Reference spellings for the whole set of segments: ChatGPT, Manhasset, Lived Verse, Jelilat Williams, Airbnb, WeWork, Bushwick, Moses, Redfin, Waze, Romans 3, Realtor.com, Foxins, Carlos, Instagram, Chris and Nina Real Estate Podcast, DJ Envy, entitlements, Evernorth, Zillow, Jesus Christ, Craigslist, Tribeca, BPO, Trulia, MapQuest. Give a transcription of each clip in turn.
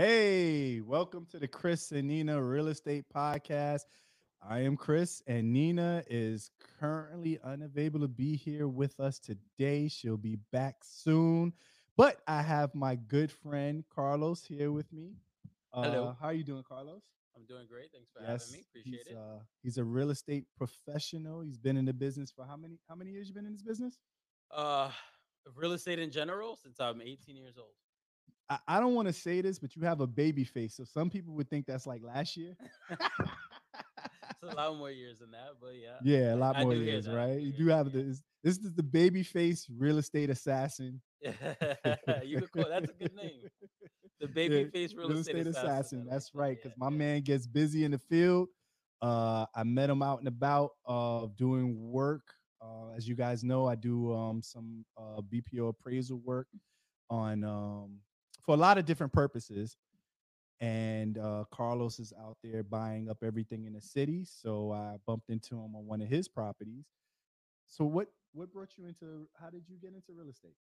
Hey, welcome to the Chris and Nina Real Estate Podcast. I am Chris, and Nina is currently unavailable to be here with us today. She'll be back soon, but I have my good friend Carlos here with me. Hello. How are you doing, Carlos? I'm doing great. Thanks for having me. Appreciate it. He's a real estate professional. He's been in the business for how many years? You've been in this business? Real estate in general since I'm 18 years old. I don't want to say this, but you have a baby face. So some people would think that's like last year. It's a lot more years than that, but yeah. Yeah, a lot more years, right? You do have this. This is the baby face real estate assassin. You could call that's a good name. The baby face real estate assassin. That's right. Because my man gets busy in the field. I met him out and about doing work. As you guys know, I do some BPO appraisal work on for a lot of different purposes, and Carlos is out there buying up everything in the city, so I bumped into him on one of his properties. So what brought you into, how did you get into real estate?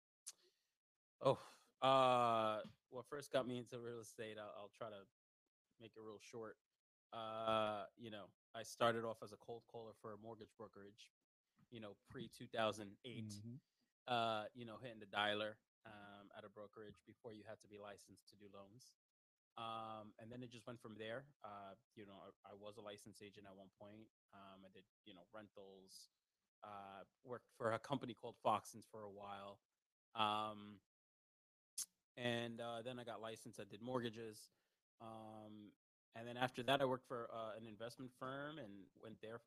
What first got me into real estate, I'll try to make it real short. I started off as a cold caller for a mortgage brokerage, pre-2008, mm-hmm. Hitting the dialer at a brokerage before you had to be licensed to do loans. And then it just went from there. I was a licensed agent at one point. I did, rentals, worked for a company called Foxins for a while. Then I got licensed. I did mortgages. And then after that, I worked for an investment firm and went there,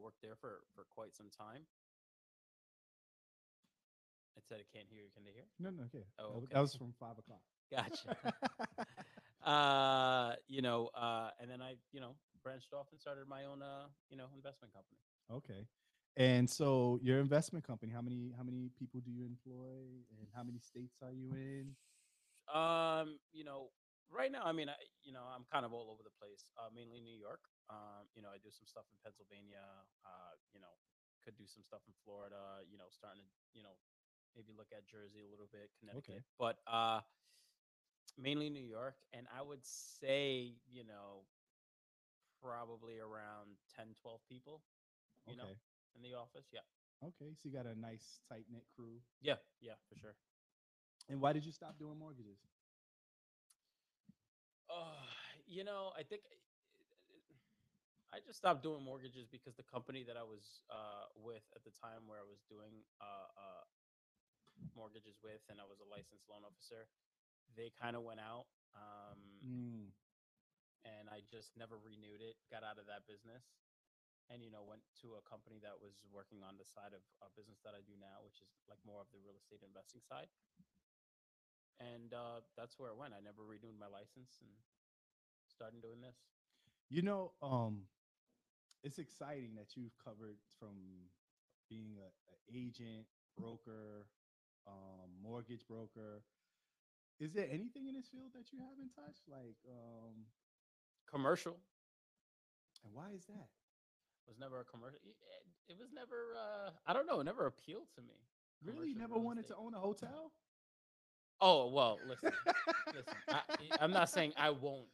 worked there for quite some time. I said I can't hear you. Can they hear? No, okay. Oh, okay. That was from 5 o'clock. Gotcha. And then I, branched off and started my own, investment company. Okay. And so your investment company, how many people do you employ, and how many states are you in? Right now, I'm kind of all over the place. Mainly New York. I do some stuff in Pennsylvania. Could do some stuff in Florida. Starting to, maybe look at Jersey a little bit, Connecticut, okay. But mainly New York. And I would say, probably around 10, 12 people, you know, in the office. Yeah. Okay. So you got a nice tight knit crew. Yeah. Yeah, for sure. And why did you stop doing mortgages? I think I just stopped doing mortgages because the company that I was with at the time, where I was doing mortgages with, and I was a licensed loan officer, they kind of went out, and I just never renewed it, got out of that business, and went to a company that was working on the side of a business that I do now, which is like more of the real estate investing side, and that's where it went. I never renewed my license and started doing this. It's exciting that you've covered from being an agent, broker, mortgage broker. Is there anything in this field that you haven't touched, like commercial? And why is that? It was never a commercial. It was never. I don't know. It never appealed to me. Really, you never wanted to own a hotel? Oh well, listen. I'm not saying I won't,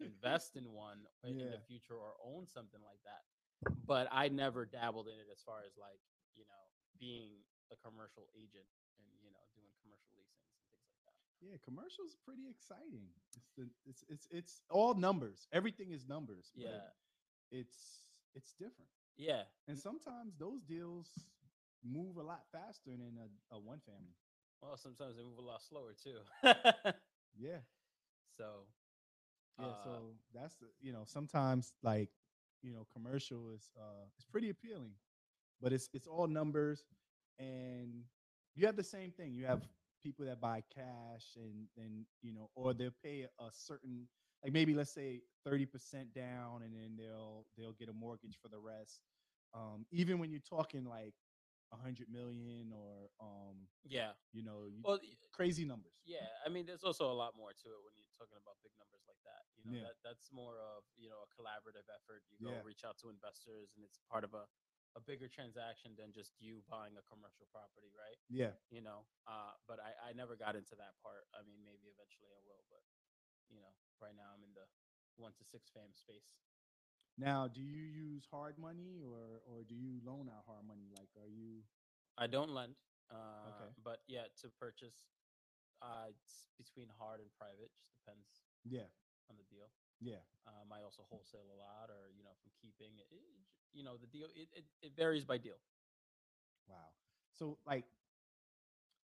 invest in one in the future or own something like that. But I never dabbled in it as far as like being a commercial agent and doing commercial leasing and things like that. Yeah, commercials are pretty exciting. It's all numbers. Everything is numbers. Yeah, it's different. Yeah, and sometimes those deals move a lot faster than a one family. Well, sometimes they move a lot slower too. Yeah. So Yeah, so that's the, you know, sometimes like, you know, commercial is it's pretty appealing, but it's all numbers, and you have the same thing. You have people that buy cash and you know, or they'll pay a certain, like maybe let's say 30% down, and then they'll get a mortgage for the rest. Even when you're talking like 100 million or yeah, you know, crazy numbers. Yeah, I mean, there's also a lot more to it when you're talking about big numbers like that. You know, yeah. that's more of, you know, a collaborative effort. You go reach out to investors, and it's part of a bigger transaction than just you buying a commercial property, right? Yeah. You know, but I never got into that part. I mean, maybe eventually I will, but, you know, right now I'm in the 1 to 6 fam space. Now, do you use hard money or do you loan out hard money? Like, are you? I don't lend. Okay. But yeah, to purchase, it's between hard and private, just depends. Yeah. On the deal. Yeah. I also wholesale a lot, or, you know, from keeping it. You know, the deal, it varies by deal. Wow. So, like,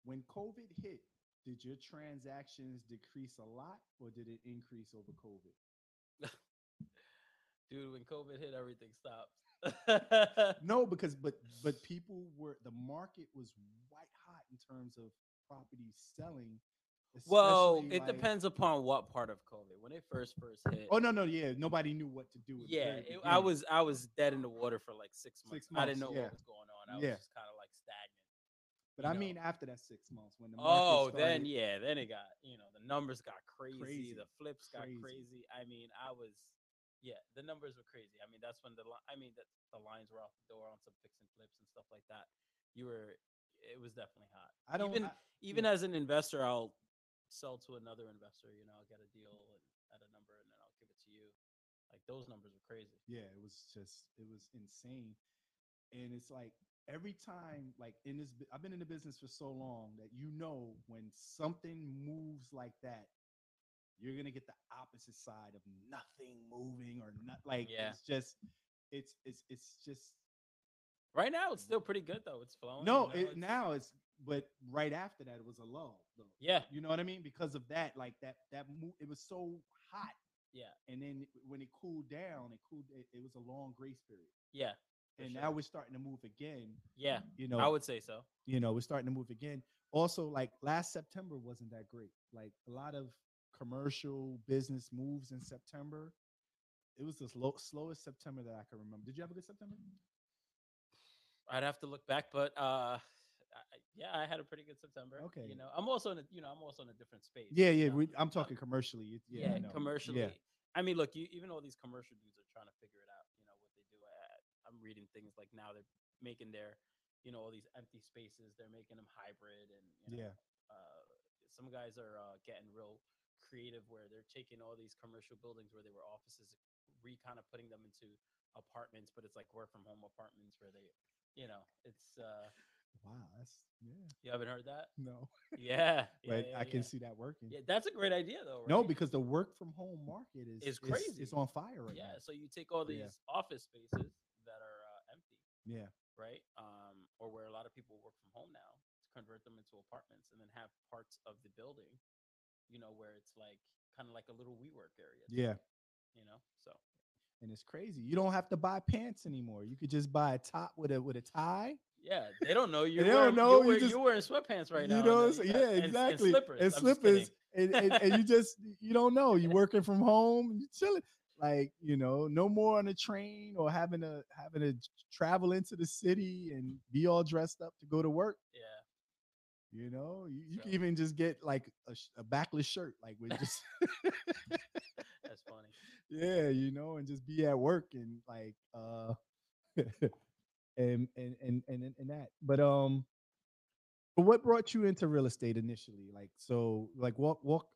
when COVID hit, did your transactions decrease a lot, or did it increase over COVID? Dude, when COVID hit, everything stopped. No, because but people were, the market was white hot in terms of property selling. Well, it depends upon what part of COVID. When it first hit. Oh no, yeah, nobody knew what to do with it. Yeah, I was dead in the water for like 6 months. I didn't know what was going on. I was just kind of like stagnant. But I mean, after that 6 months, when the market started, then it got, you know, the numbers got crazy. The flips got crazy. I mean, the numbers were crazy. I mean, that's when the lines were off the door on some fix and flips and stuff like that. It was definitely hot. Even as an investor, I'll sell to another investor, you know, I'll get a deal at a number, and then I'll give it to you. Like, those numbers were crazy. Yeah, it was insane. And it's like every time, like in this, I've been in the business for so long that, you know, when something moves like that, you're gonna get the opposite side of nothing moving or not. Like, it's just. Right now, it's still pretty good though. It's flowing. No, you know, But right after that, it was a lull, though. Yeah. You know what I mean? Because of that, like that move, it was so hot. Yeah. And then when it cooled down, it was a long grace period. Yeah. And now we're starting to move again. Yeah. You know, I would say so. You know, we're starting to move again. Also, like last September wasn't that great. Like a lot of commercial business moves in September. It was the slowest September that I can remember. Did you have a good September? I'd have to look back, but I had a pretty good September. Okay. You know, I'm also in a different space. Yeah, yeah. You know? I'm talking commercially. Commercially. Yeah. I mean, look, even all these commercial dudes are trying to figure it out. You know what they do. I'm reading things like now they're making their, you know, all these empty spaces. They're making them hybrid, and you know, some guys are getting real creative where they're taking all these commercial buildings where they were offices, kind of putting them into apartments, but it's like work from home apartments where they, you know, it's. Wow, that's you haven't heard that? No. Yeah. But I can see that working. Yeah, that's a great idea though, right? No, because the work from home market is crazy. It's on fire right now. Yeah, so you take all these office spaces that are empty. Yeah. Right? Or where a lot of people work from home now, to convert them into apartments, and then have parts of the building, you know, where it's like kind of like a little WeWork area. Yeah. You know, so. And it's crazy. You don't have to buy pants anymore. You could just buy a top with a tie. Yeah, they don't know you. They don't know you're wearing sweatpants right now. You know, exactly. And slippers, and you don't know. You're working from home. You're chilling. Like, you know, no more on a train or having to travel into the city and be all dressed up to go to work. Yeah. You know, you can even just get like a backless shirt, like with just. That's funny. Yeah, you know, and just be at work and like and that. But what brought you into real estate initially? Like, so like walk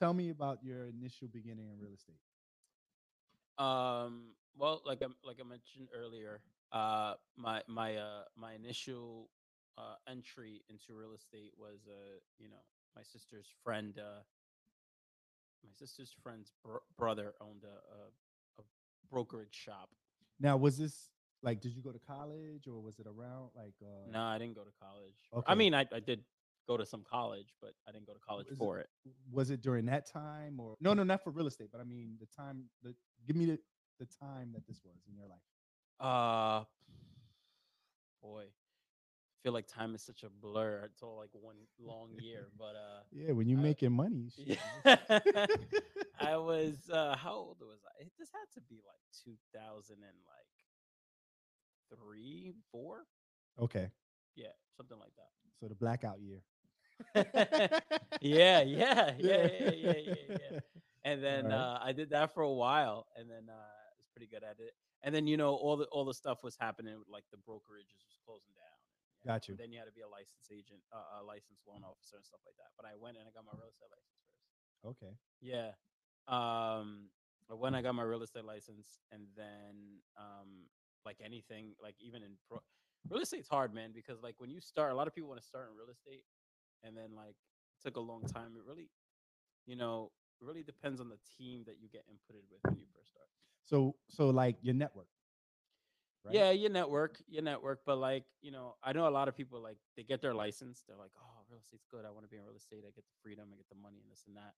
tell me about your initial beginning in real estate. Well, like I mentioned earlier, my initial entry into real estate was you know, my sister's friend. My sister's friend's brother owned a brokerage shop. Now, was this like, did you go to college, or was it around like? No, I didn't go to college. Okay. I mean, I did go to some college, but I didn't go to college for it. Was it during that time or no, not for real estate, but I mean the time that give me the time that this was in your life. Boy, I feel like time is such a blur. It's all like one long year, but yeah, when you're making money. I was how old was I? This had to be like 2003, 4. Okay. Yeah, something like that. So the blackout year. Yeah. And then right. I did that for a while, and then I was pretty good at it. And then, you know, all the stuff was happening with, like, the brokerages was closing down. Yeah. Got you. And then you had to be a licensed agent, a licensed loan officer and stuff like that. But I went and I got my real estate license first. Okay. Yeah. But when I got my real estate license, and then like anything, like even in real estate's hard, man, because like when you start, a lot of people want to start in real estate, and then like it took a long time. It really, you know, really depends on the team that you get inputted with when you first start. So like your network, right? Yeah, your network. But like, you know, I know a lot of people, like they get their license. They're like, oh, real estate's good. I want to be in real estate. I get the freedom. I get the money and this and that.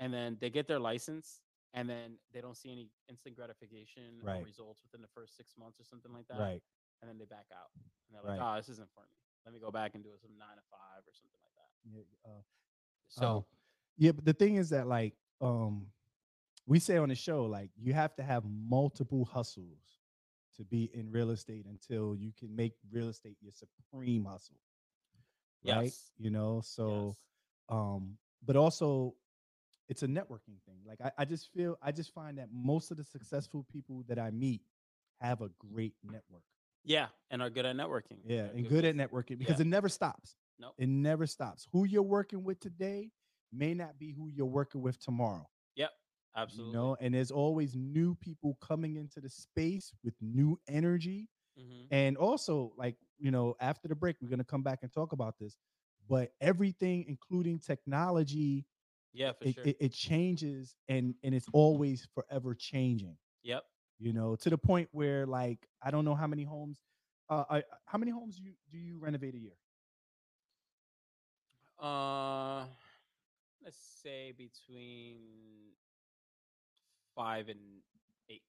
And then they get their license, and then they don't see any instant gratification right. or results within the first 6 months or something like that. Right. And then they back out, and they're like, right. "Oh, this isn't for me. Let me go back and do some 9 to 5 or something like that." Yeah, yeah. But the thing is that, like, we say on the show, like, you have to have multiple hustles to be in real estate until you can make real estate your supreme hustle, right? Yes. You know, so, yes. But also, it's a networking thing. Like, I just find that most of the successful people that I meet have a great network. Yeah, and are good at networking. Yeah, and good at networking because it never stops. Nope. It never stops. Who you're working with today may not be who you're working with tomorrow. Yep, absolutely. You know, and there's always new people coming into the space with new energy. Mm-hmm. And also, like, you know, after the break, we're going to come back and talk about this. But everything, including technology, it changes, and it's always forever changing. Yep. You know, to the point where, like, I don't know how many homes. How many homes do you renovate a year? Let's say between 5 and 8.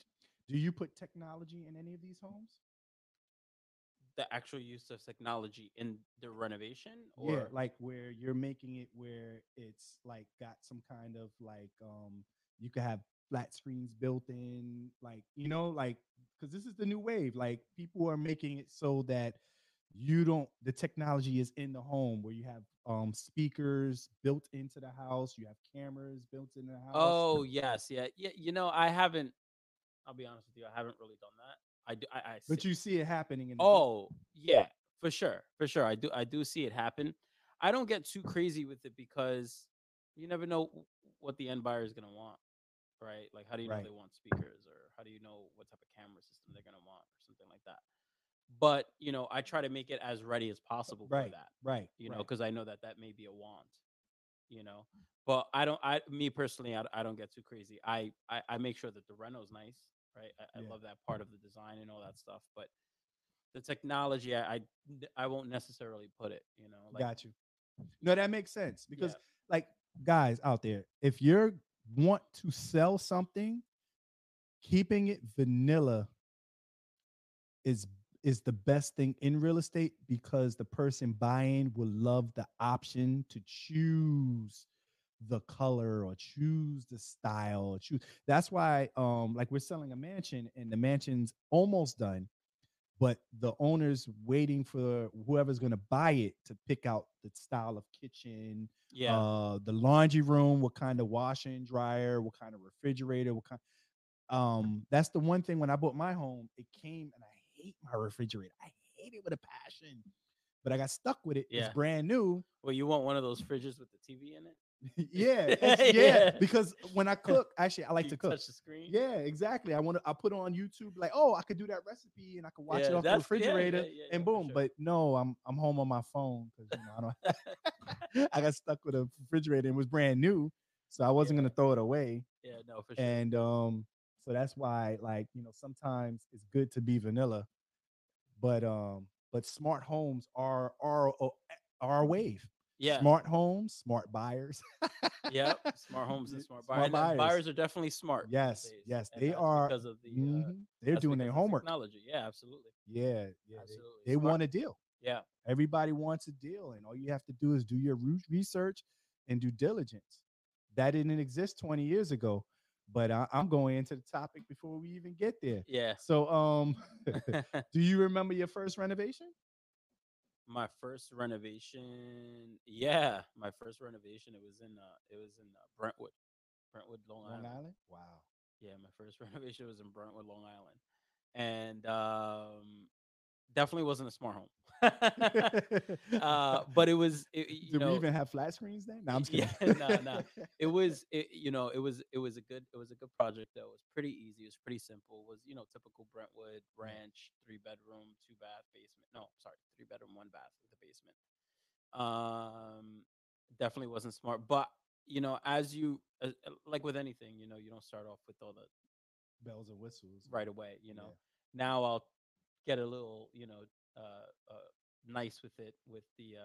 Do you put technology in any of these homes? The actual use of technology in the renovation, or yeah, like where you're making it where it's like got some kind of like you could have flat screens built in, like, you know, like, because this is the new wave. Like, people are making it so that the technology is in the home, where you have speakers built into the house, you have cameras built into the house. Oh, yes. Yeah. You know, I'll be honest with you, I haven't really done that. But you see it happening. Yeah, for sure. I do see it happen. I don't get too crazy with it because you never know what the end buyer is going to want. Right? Like, how do you know they want speakers, or how do you know what type of camera system they're going to want or something like that? But, you know, I try to make it as ready as possible for that. Right. You know, because I know that may be a want, you know, but I don't get too crazy. I make sure that the reno's nice. Right. I love that part of the design and all that stuff. But the technology, I won't necessarily put it, you know. Like, got you. No, that makes sense because like, guys out there, if you're want to sell something, keeping it vanilla is the best thing in real estate, because the person buying will love the option to choose the color or choose the style or choose. That's why like, we're selling a mansion and the mansion's almost done, but the owner's waiting for whoever's going to buy it to pick out the style of kitchen, the laundry room, what kind of washer and dryer, what kind of refrigerator, that's the one thing. When I bought my home, it came, and I hate my refrigerator. I hate it with a passion, but I got stuck with it. Yeah. It's brand new. Well, you want one of those fridges with the TV in it? Yeah. Because when I cook, actually, I like to cook. Touch the screen. Yeah, exactly. I put on YouTube, like, I could do that recipe, and I could watch it off the refrigerator, and boom. Sure. But no, I'm home on my phone because, you know, I got stuck with a refrigerator and it was brand new, so I wasn't gonna throw it away. Yeah, no, for sure. And so that's why, like, you know, sometimes it's good to be vanilla, but smart homes are our wave. Yeah. Smart homes, smart buyers. Yep. Smart homes and smart buyers. Buyers are definitely smart. Yes. Yes. They are. Because of the, they're doing their homework. Technology. Yeah, absolutely. Yeah. Yeah. Absolutely. They want a deal. Yeah. Everybody wants a deal. And all you have to do is do your research and due diligence. That didn't exist 20 years ago. But I'm going into the topic before we even get there. Yeah. So do you remember your first renovation? My first renovation. Yeah. My first renovation. It was in Brentwood, Long Island. Wow. Yeah. My first renovation was in Brentwood, Long Island. And definitely wasn't a smart home. But it was, we even have flat screens then? No, I'm just kidding. Yeah, no. It was a good project though. It was pretty easy. It was pretty simple. It was, typical Brentwood ranch, 3-bedroom, 1 bath with a basement. Definitely wasn't smart, but as you, like with anything, you don't start off with all the bells and whistles right away. Yeah. Now I'll get a little, nice with it, with the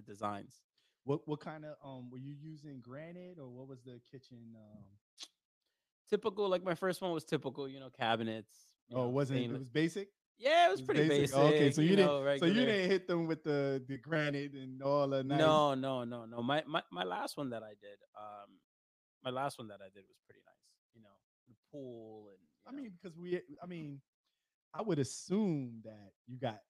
designs. What kind of, were you using granite or what was the kitchen? Typical, like my first one was typical, cabinets. It was basic? Yeah, it was pretty basic. Oh, okay, so you didn't hit them with the granite and all the nice. No. My last one that I did, was pretty nice. The pool and. I would assume that you got,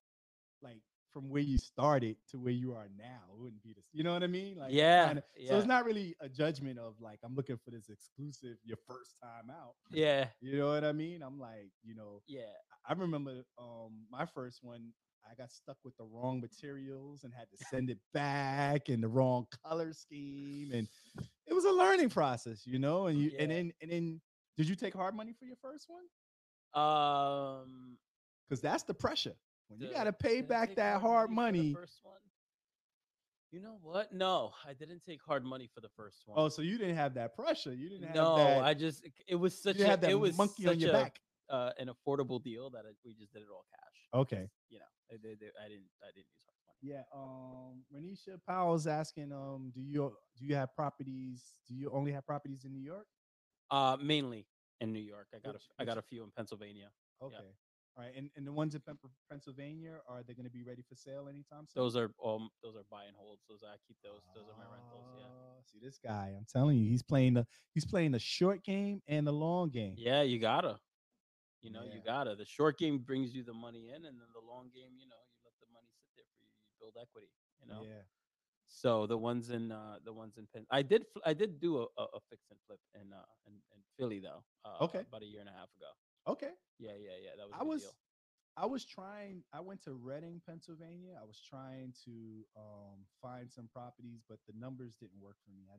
like, from where you started to where you are now, it wouldn't be this. You know what I mean? Like, yeah, So it's not really a judgment of like I'm looking for this exclusive your first time out. Yeah. You know what I mean? I'm like, Yeah. I remember my first one. I got stuck with the wrong materials and had to send it back and the wrong color scheme, and it was a learning process, And then did you take hard money for your first one? Because that's the pressure when you got to pay back that hard money. First one? You know what? No, I didn't take hard money for the first one. Oh, so you didn't have that pressure. You didn't have that. No, it was monkey on your back. An affordable deal that we just did it all cash. Okay. I didn't use hard money. Yeah. Renisha Powell's asking, do you have properties? Do you only have properties in New York? Mainly. In New York, I got a few in Pennsylvania. Okay, yeah. All right, and the ones in Pennsylvania, are they going to be ready for sale anytime soon? Those are buy and holds. Those I keep those. Those are my rentals. Yeah. See this guy, I'm telling you, he's playing the short game and the long game. Yeah, you gotta. The short game brings you the money in, and then the long game, you let the money sit there for you. You build equity. Yeah. So the ones in Penn, I did do a fix and flip in Philly though. About 1.5 years ago. Okay. Yeah. That was. I went to Reading, Pennsylvania. I was trying to find some properties, but the numbers didn't work for me. I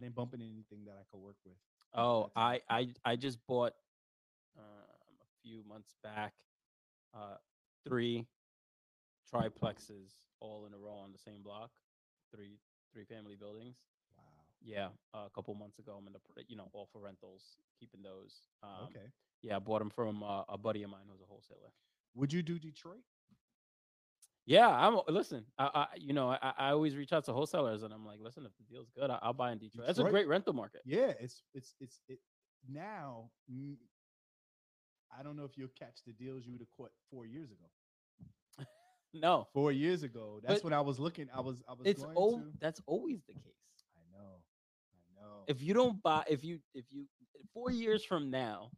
didn't bump into anything that I could work with. Oh, I just bought a few months back 3 triplexes all in a row on the same block, three family buildings. Wow. Yeah, a couple months ago, I'm in the all for rentals, keeping those. Okay. Yeah, I bought them from a buddy of mine who's a wholesaler. Would you do Detroit? Yeah, listen. I always reach out to wholesalers and I'm like, listen, if the deal's good, I'll buy in Detroit. That's a great rental market. Yeah, it's now. I don't know if you'll catch the deals you would have caught 4 years ago. No, 4 years ago. That's when I was looking. I was. That's always the case. I know. If you 4 years from now,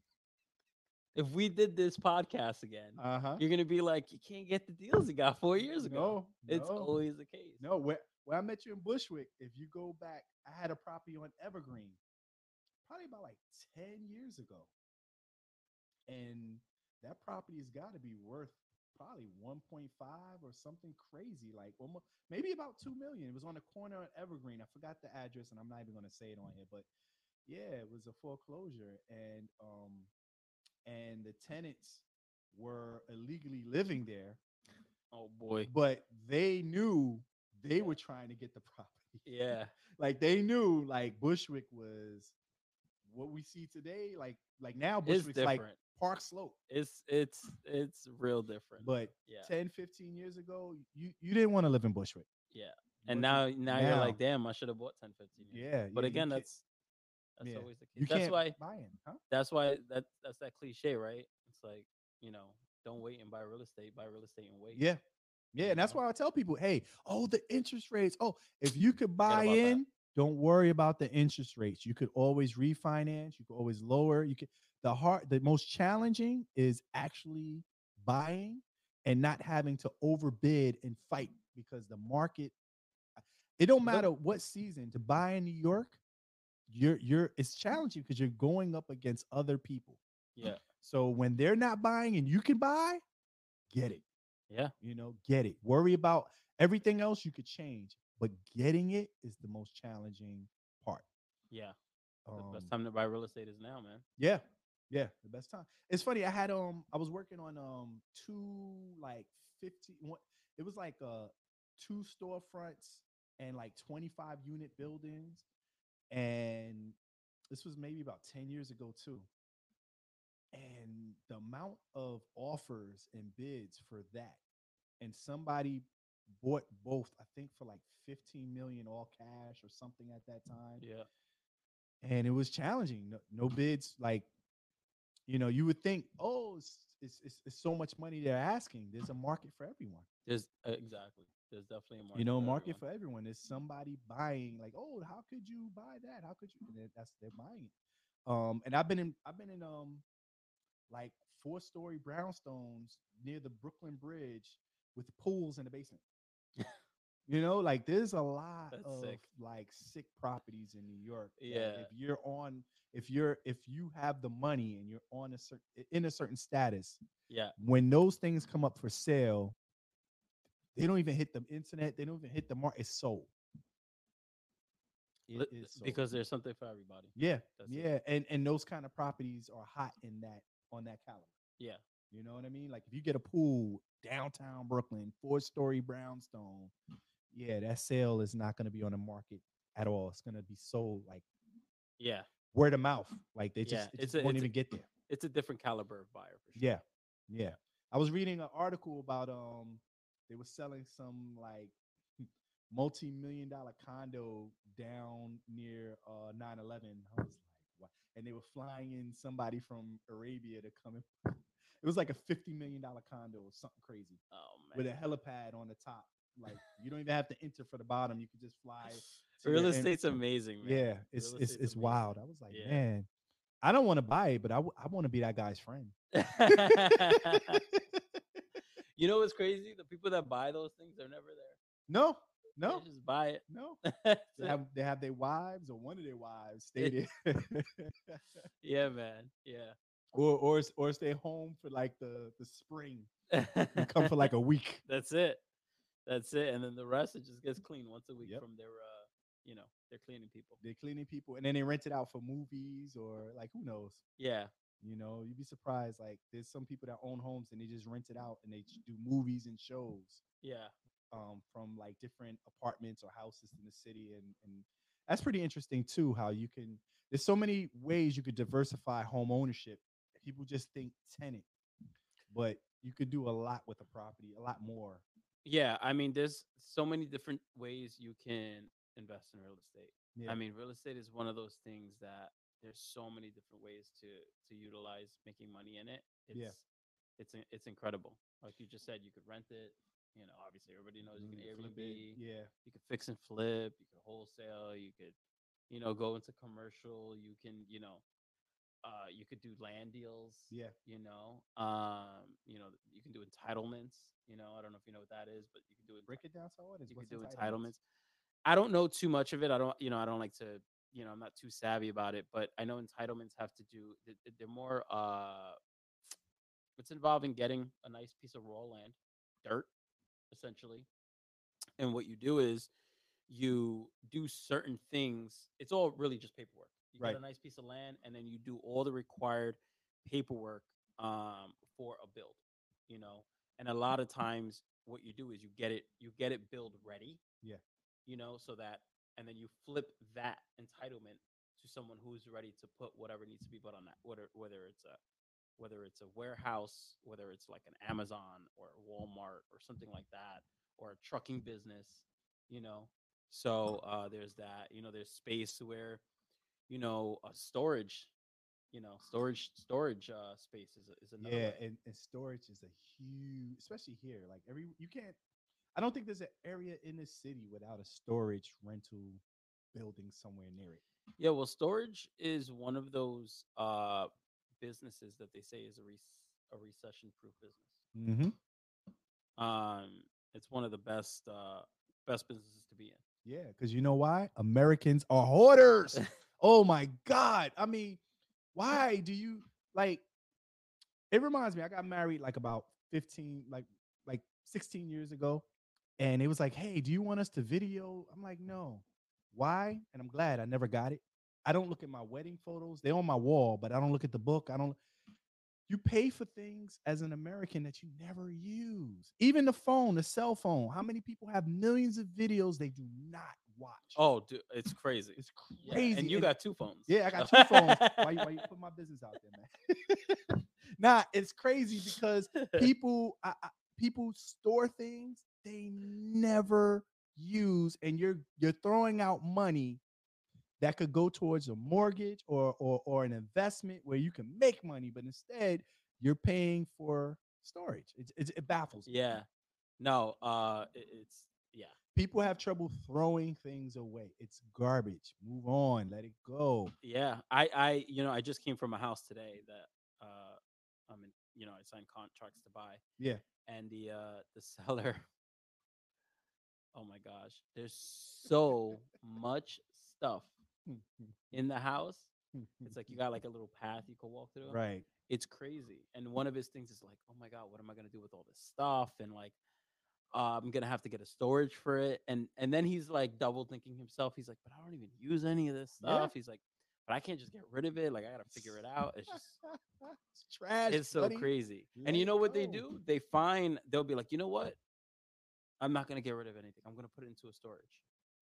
if we did this podcast again, you're gonna be like, you can't get the deals you got 4 years ago. No, it's always the case. No, where I met you in Bushwick. If you go back, I had a property on Evergreen, probably about like 10 years ago, and that property's got to be worth probably 1.5 or something crazy, like almost, maybe about 2 million. It was on the corner of Evergreen. I forgot the address and I'm not even going to say it on here, but yeah, it was a foreclosure, and the tenants were illegally living there. Oh boy. But they knew they were trying to get the property. Yeah. Like they knew, like Bushwick was what we see today. Like now Bushwick's like Park Slope. It's real different. But 10, 15 years ago, you didn't want to live in Bushwick. Yeah. And now you're like, damn, I should have bought 10, 15 years. Yeah. But again, that's always the case. That's why buying, huh? That's why that's that cliche, right? It's like, you know, don't wait and buy real estate and wait. Yeah. Yeah. And that's why I tell people, hey, the interest rates. Oh, if you could buy in, don't worry about the interest rates. You could always refinance, you could always lower. You could the most challenging is actually buying and not having to overbid and fight, because the market, it don't matter what season to buy in New York, it's challenging because you're going up against other people. Yeah. So when they're not buying and you can buy, get it. Yeah. You know, get it. Worry about everything else you could change, but getting it is the most challenging part. Yeah. The best time to buy real estate is now, man. Yeah. Yeah. The best time. It's funny. I had, I was working on, two, like 50, it was like, two storefronts and like 25 unit buildings. And this was maybe about 10 years ago too. And the amount of offers and bids for that, and somebody bought both, I think for like 15 million all cash or something at that time. Yeah. And it was challenging. No bids. Like, you know, you would think, it's so much money they're asking. There's a market for everyone. Exactly. There's definitely a market. You know, for everyone. There's somebody buying. Like, how could you buy that? How could you? And they're buying it. And I've been in like 4-story brownstones near the Brooklyn Bridge with pools in the basement. You know, like there's a lot of sick. Like sick properties in New York. Yeah. Like, if you have the money and you're on a certain status. Yeah. When those things come up for sale, they don't even hit the internet. They don't even hit the market. It's sold. Because there's something for everybody. Yeah. And those kind of properties are hot on that caliber. Yeah. You know what I mean? Like if you get a pool downtown Brooklyn, 4-story brownstone, yeah, that sale is not going to be on the market at all. It's going to be sold like word of mouth. Like they just won't even get there. It's a different caliber of buyer for sure. Yeah. Yeah. I was reading an article about they were selling some like multi-million-dollar condo down near 9/11. I was like, what? And they were flying in somebody from Arabia to come in. It was like a $50 million condo or something crazy. Oh man. With a helipad on the top. Like you don't even have to enter for the bottom. You could just fly. Real estate's amazing, man. Yeah, it's wild. I was like, man, I don't want to buy it, but I want to be that guy's friend. You know what's crazy? The people that buy those things, they're never there. No, they just buy it. No, they have their wives or one of their wives stay there. Yeah, man. Yeah. Or stay home for like the spring. And come for like a week. That's it. And then the rest, it just gets cleaned once a week from their their cleaning people. They're cleaning people, and then they rent it out for movies or like who knows. Yeah. You know, you'd be surprised. Like there's some people that own homes and they just rent it out and they do movies and shows. Yeah. From like different apartments or houses in the city, and that's pretty interesting too. How you can, there's so many ways you could diversify home ownership. People just think tenant, but you could do a lot with the property, a lot more. Yeah, I mean, there's so many different ways you can invest in real estate. Yeah. I mean, real estate is one of those things that there's so many different ways to utilize making money in it. It's incredible. Like you just said, you could rent it. You know, obviously everybody knows you can Airbnb. Yeah. You can fix and flip. You can wholesale. You could, go into commercial. You can, you could do land deals. Yeah. You can do entitlements. I don't know if you know what that is, but you can do it. Break it down. So what is? You can do entitlements. I don't know too much of it. I don't like to, I'm not too savvy about it, but I know entitlements have to do, they're more, it's involved in getting a nice piece of raw land, dirt, essentially. And what you do is you do certain things. It's all really just paperwork. You get a nice piece of land, and then you do all the required paperwork for a build, And a lot of times what you do is you get it build ready. Yeah. So that, and then you flip that entitlement to someone who's ready to put whatever needs to be put on that, whether it's a warehouse, whether it's like an Amazon or a Walmart or something like that, or a trucking business, you know. So there's that, you know, there's space where, you know, storage space is another. Yeah, and storage is a huge, especially here, like I don't think there's an area in the city without a storage rental building somewhere near it. Yeah, well, storage is one of those businesses that they say is a recession-proof business. Mm-hmm. It's one of the best businesses to be in. Yeah, because you know why? Americans are hoarders. Oh my God! I mean, why do you like? It reminds me. I got married like about 16 years ago, and it was like, "Hey, do you want us to video?" I'm like, "No." Why? And I'm glad I never got it. I don't look at my wedding photos. They're on my wall, but I don't look at the book. You pay for things as an American that you never use. Even the phone, the cell phone. How many people have millions of videos they do not watch? Oh, dude, it's crazy. It's crazy. Yeah. And you got two phones. Yeah, I got two phones. Why you put my business out there, man? Nah, it's crazy because people store things they never use, and you're throwing out money that could go towards a mortgage or an investment where you can make money, but instead you're paying for storage. It baffles me. Yeah. No, it's yeah. People have trouble throwing things away. It's garbage. Move on, let it go. Yeah. I you know, I just came from a house today that I signed contracts to buy. Yeah. And the seller, oh my gosh, there's so much stuff in the house. It's like you got like a little path you can walk through. Right. It's crazy. And one of his things is like, oh my God, what am I going to do with all this stuff? And like, I'm going to have to get a storage for it. And then he's like double thinking himself. He's like, but I don't even use any of this stuff. Yeah. He's like, but I can't just get rid of it. Like I got to figure it out. It's just it's trash. It's so crazy. And you know what they do? They'll be like, you know what? I'm not going to get rid of anything. I'm going to put it into a storage.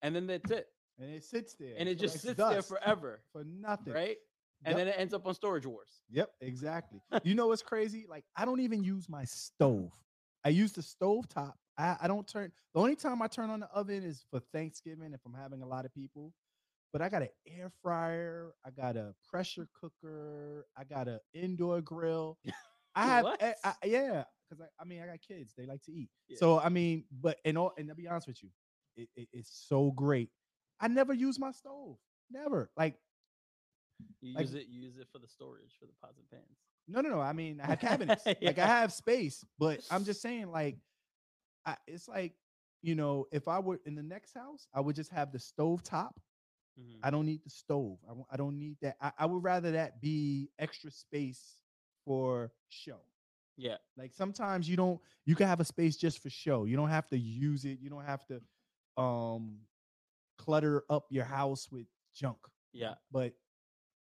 And then that's it. And it sits there. And it just sits there forever. For nothing. Right? And then it ends up on Storage Wars. Yep, exactly. You know what's crazy? Like, I don't even use my stove. I use the stove top. I don't turn. The only time I turn on the oven is for Thanksgiving if I'm having a lot of people. But I got an air fryer. I got a pressure cooker. I got an indoor grill. I have, yeah. Because I got kids. They like to eat. Yeah. So, I mean, and I'll be honest with you, it's so great. I never use my stove. Never. Like, you use it for the storage, for the pots and pans. No. I mean, I have cabinets. Yeah. Like, I have space. But I'm just saying, like, it's like, you know, if I were in the next house, I would just have the stove top. Mm-hmm. I don't need the stove. I don't need that. I would rather that be extra space for show. Yeah. Like sometimes you can have a space just for show. You don't have to use it. You don't have to clutter up your house with junk. Yeah. But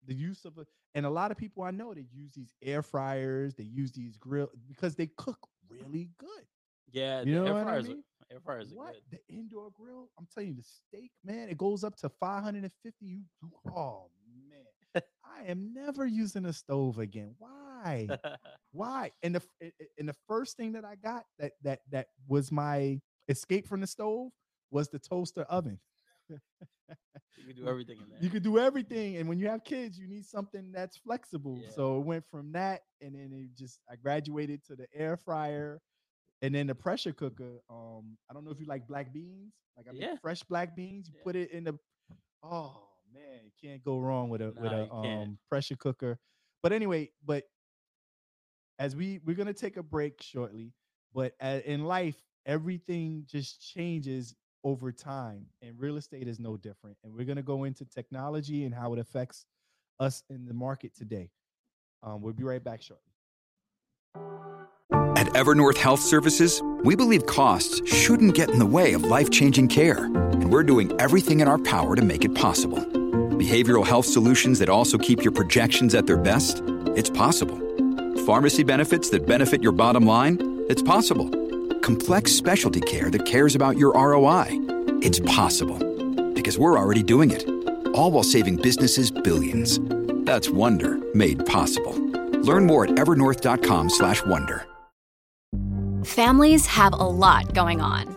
the use of and a lot of people I know, they use these air fryers, they use these grill because they cook really good. Yeah. You know what I mean? Air fryers are good. The indoor grill, I'm telling you, the steak, man, it goes up to 550. Oh man. I am never using a stove again. Why? Why? And the first thing that I got that was my escape from the stove was the toaster oven. You can do everything in there. You can do everything, and when you have kids, you need something that's flexible. Yeah. So it went from that, and then I graduated to the air fryer, and then the pressure cooker. I don't know if you like black beans. Like I make fresh black beans. You put it in the. Oh. Man, you can't go wrong with a pressure cooker. But anyway, as we're going to take a break shortly, but in life, everything just changes over time, and real estate is no different. And we're going to go into technology and how it affects us in the market today. We'll be right back shortly. At Evernorth Health Services, we believe costs shouldn't get in the way of life-changing care, and we're doing everything in our power to make it possible. Behavioral health solutions that also keep your projections at their best? It's possible. Pharmacy benefits that benefit your bottom line? It's possible. Complex specialty care that cares about your ROI? It's possible. Because we're already doing it. All while saving businesses billions. That's Wonder made possible. Learn more at evernorth.com/wonder. Families have a lot going on.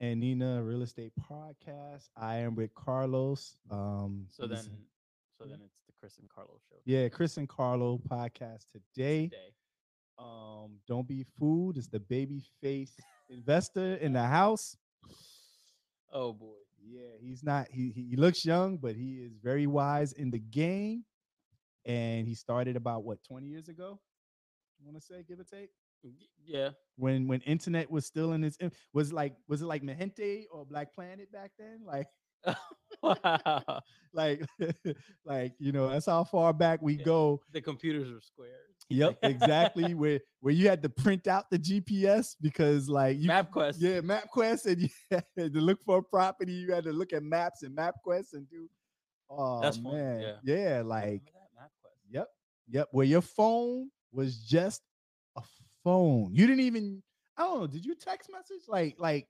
and Nina Real Estate Podcast. I am with Carlos. So then it's the Chris and Carlos show. Yeah, Chris and Carlos podcast today. Don't be fooled. It's the baby face investor in the house. Oh boy. Yeah, he's not. He looks young, but he is very wise in the game. And he started about 20 years ago. You want to say, give or take? Yeah. When internet was still in its was it like Mahente or Black Planet back then? Like, wow. like you know, that's how far back we go. The computers were squared. Yep, exactly. where you had to print out the GPS because MapQuest. Yeah, MapQuest, and you had to look for a property. You had to look at maps and MapQuest and do. Oh, that's man, fun. Yeah, like MapQuest. Yep. Where your phone was just a phone. You didn't even. I don't know. Did you text message? Like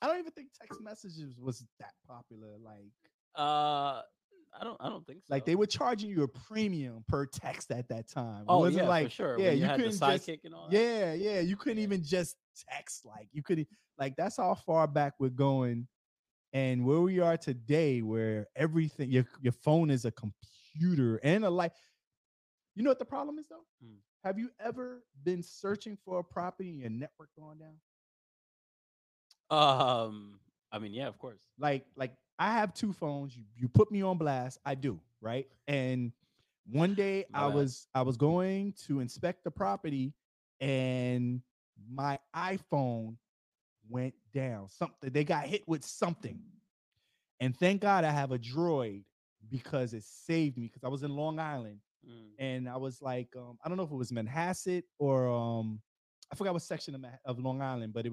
I don't even think text messages was that popular. I don't think so. Like, they were charging you a premium per text at that time. It wasn't for sure. Yeah, you couldn't just, and all that. Yeah. You couldn't even just text. That's how far back we're going. And where we are today, where everything, your phone is a computer and a light. You know what the problem is, though? Have you ever been searching for a property and your network going down? I mean, yeah, of course. Like, I have 2 phones. You put me on blast. I do, right? And one day I was going to inspect the property, and my iPhone went down. They got hit with something. And thank God I have a Droid, because it saved me, because I was in Long Island, and I was like, I don't know if it was Manhasset or I forgot what section of Long Island, but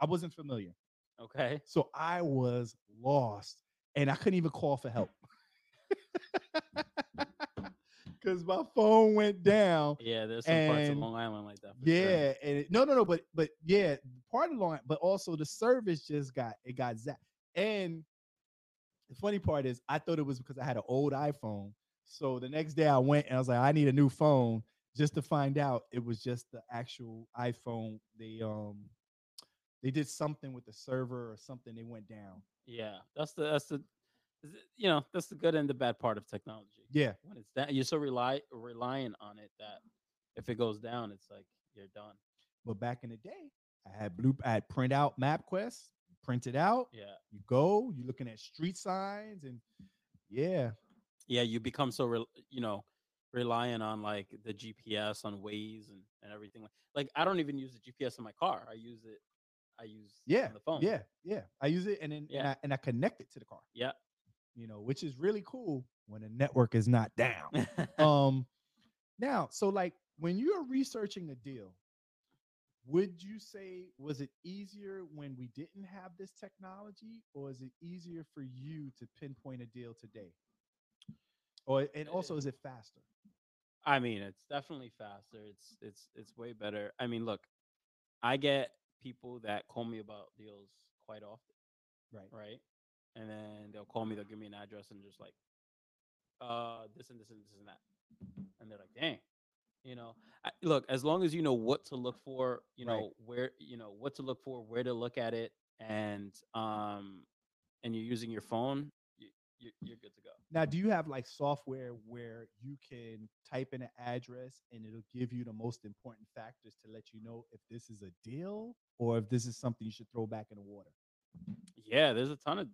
I wasn't familiar. Okay. So I was lost. And I couldn't even call for help because my phone went down. Yeah, there's some parts of Long Island like that. Yeah, sure. And but yeah, part of Long Island, but also the service just got zapped. And the funny part is, I thought it was because I had an old iPhone. So the next day I went and I was like, I need a new phone. Just to find out, it was just the actual iPhone. They did something with the server or something. They went down. Yeah, that's the that's the good and the bad part of technology. Yeah, when it's that, you're so reliant on it that if it goes down, it's like you're done. But back in the day, I had print out MapQuest, print it out. Yeah, you're looking at street signs, and yeah, you become so reliant on like the GPS, on Waze, and everything. Like I don't even use the GPS in my car. I use it on the phone. Yeah. I use it and I connect it to the car. Yeah. Which is really cool when the network is not down. Now, so like when you're researching a deal, would you say, was it easier when we didn't have this technology, or is it easier for you to pinpoint a deal today? Is it faster? I mean, it's definitely faster. It's way better. I mean, look, I get people that call me about deals quite often, right, and then they'll call me, they'll give me an address, and just like this and this and this and that, and they're like, dang, look, as long as you know what to look for, where, what to look for, where to look at it, and you're using your phone, you're good to go. Now, do you have like software where you can type in an address and it'll give you the most important factors to let you know if this is a deal or if this is something you should throw back in the water? Yeah, there's a ton of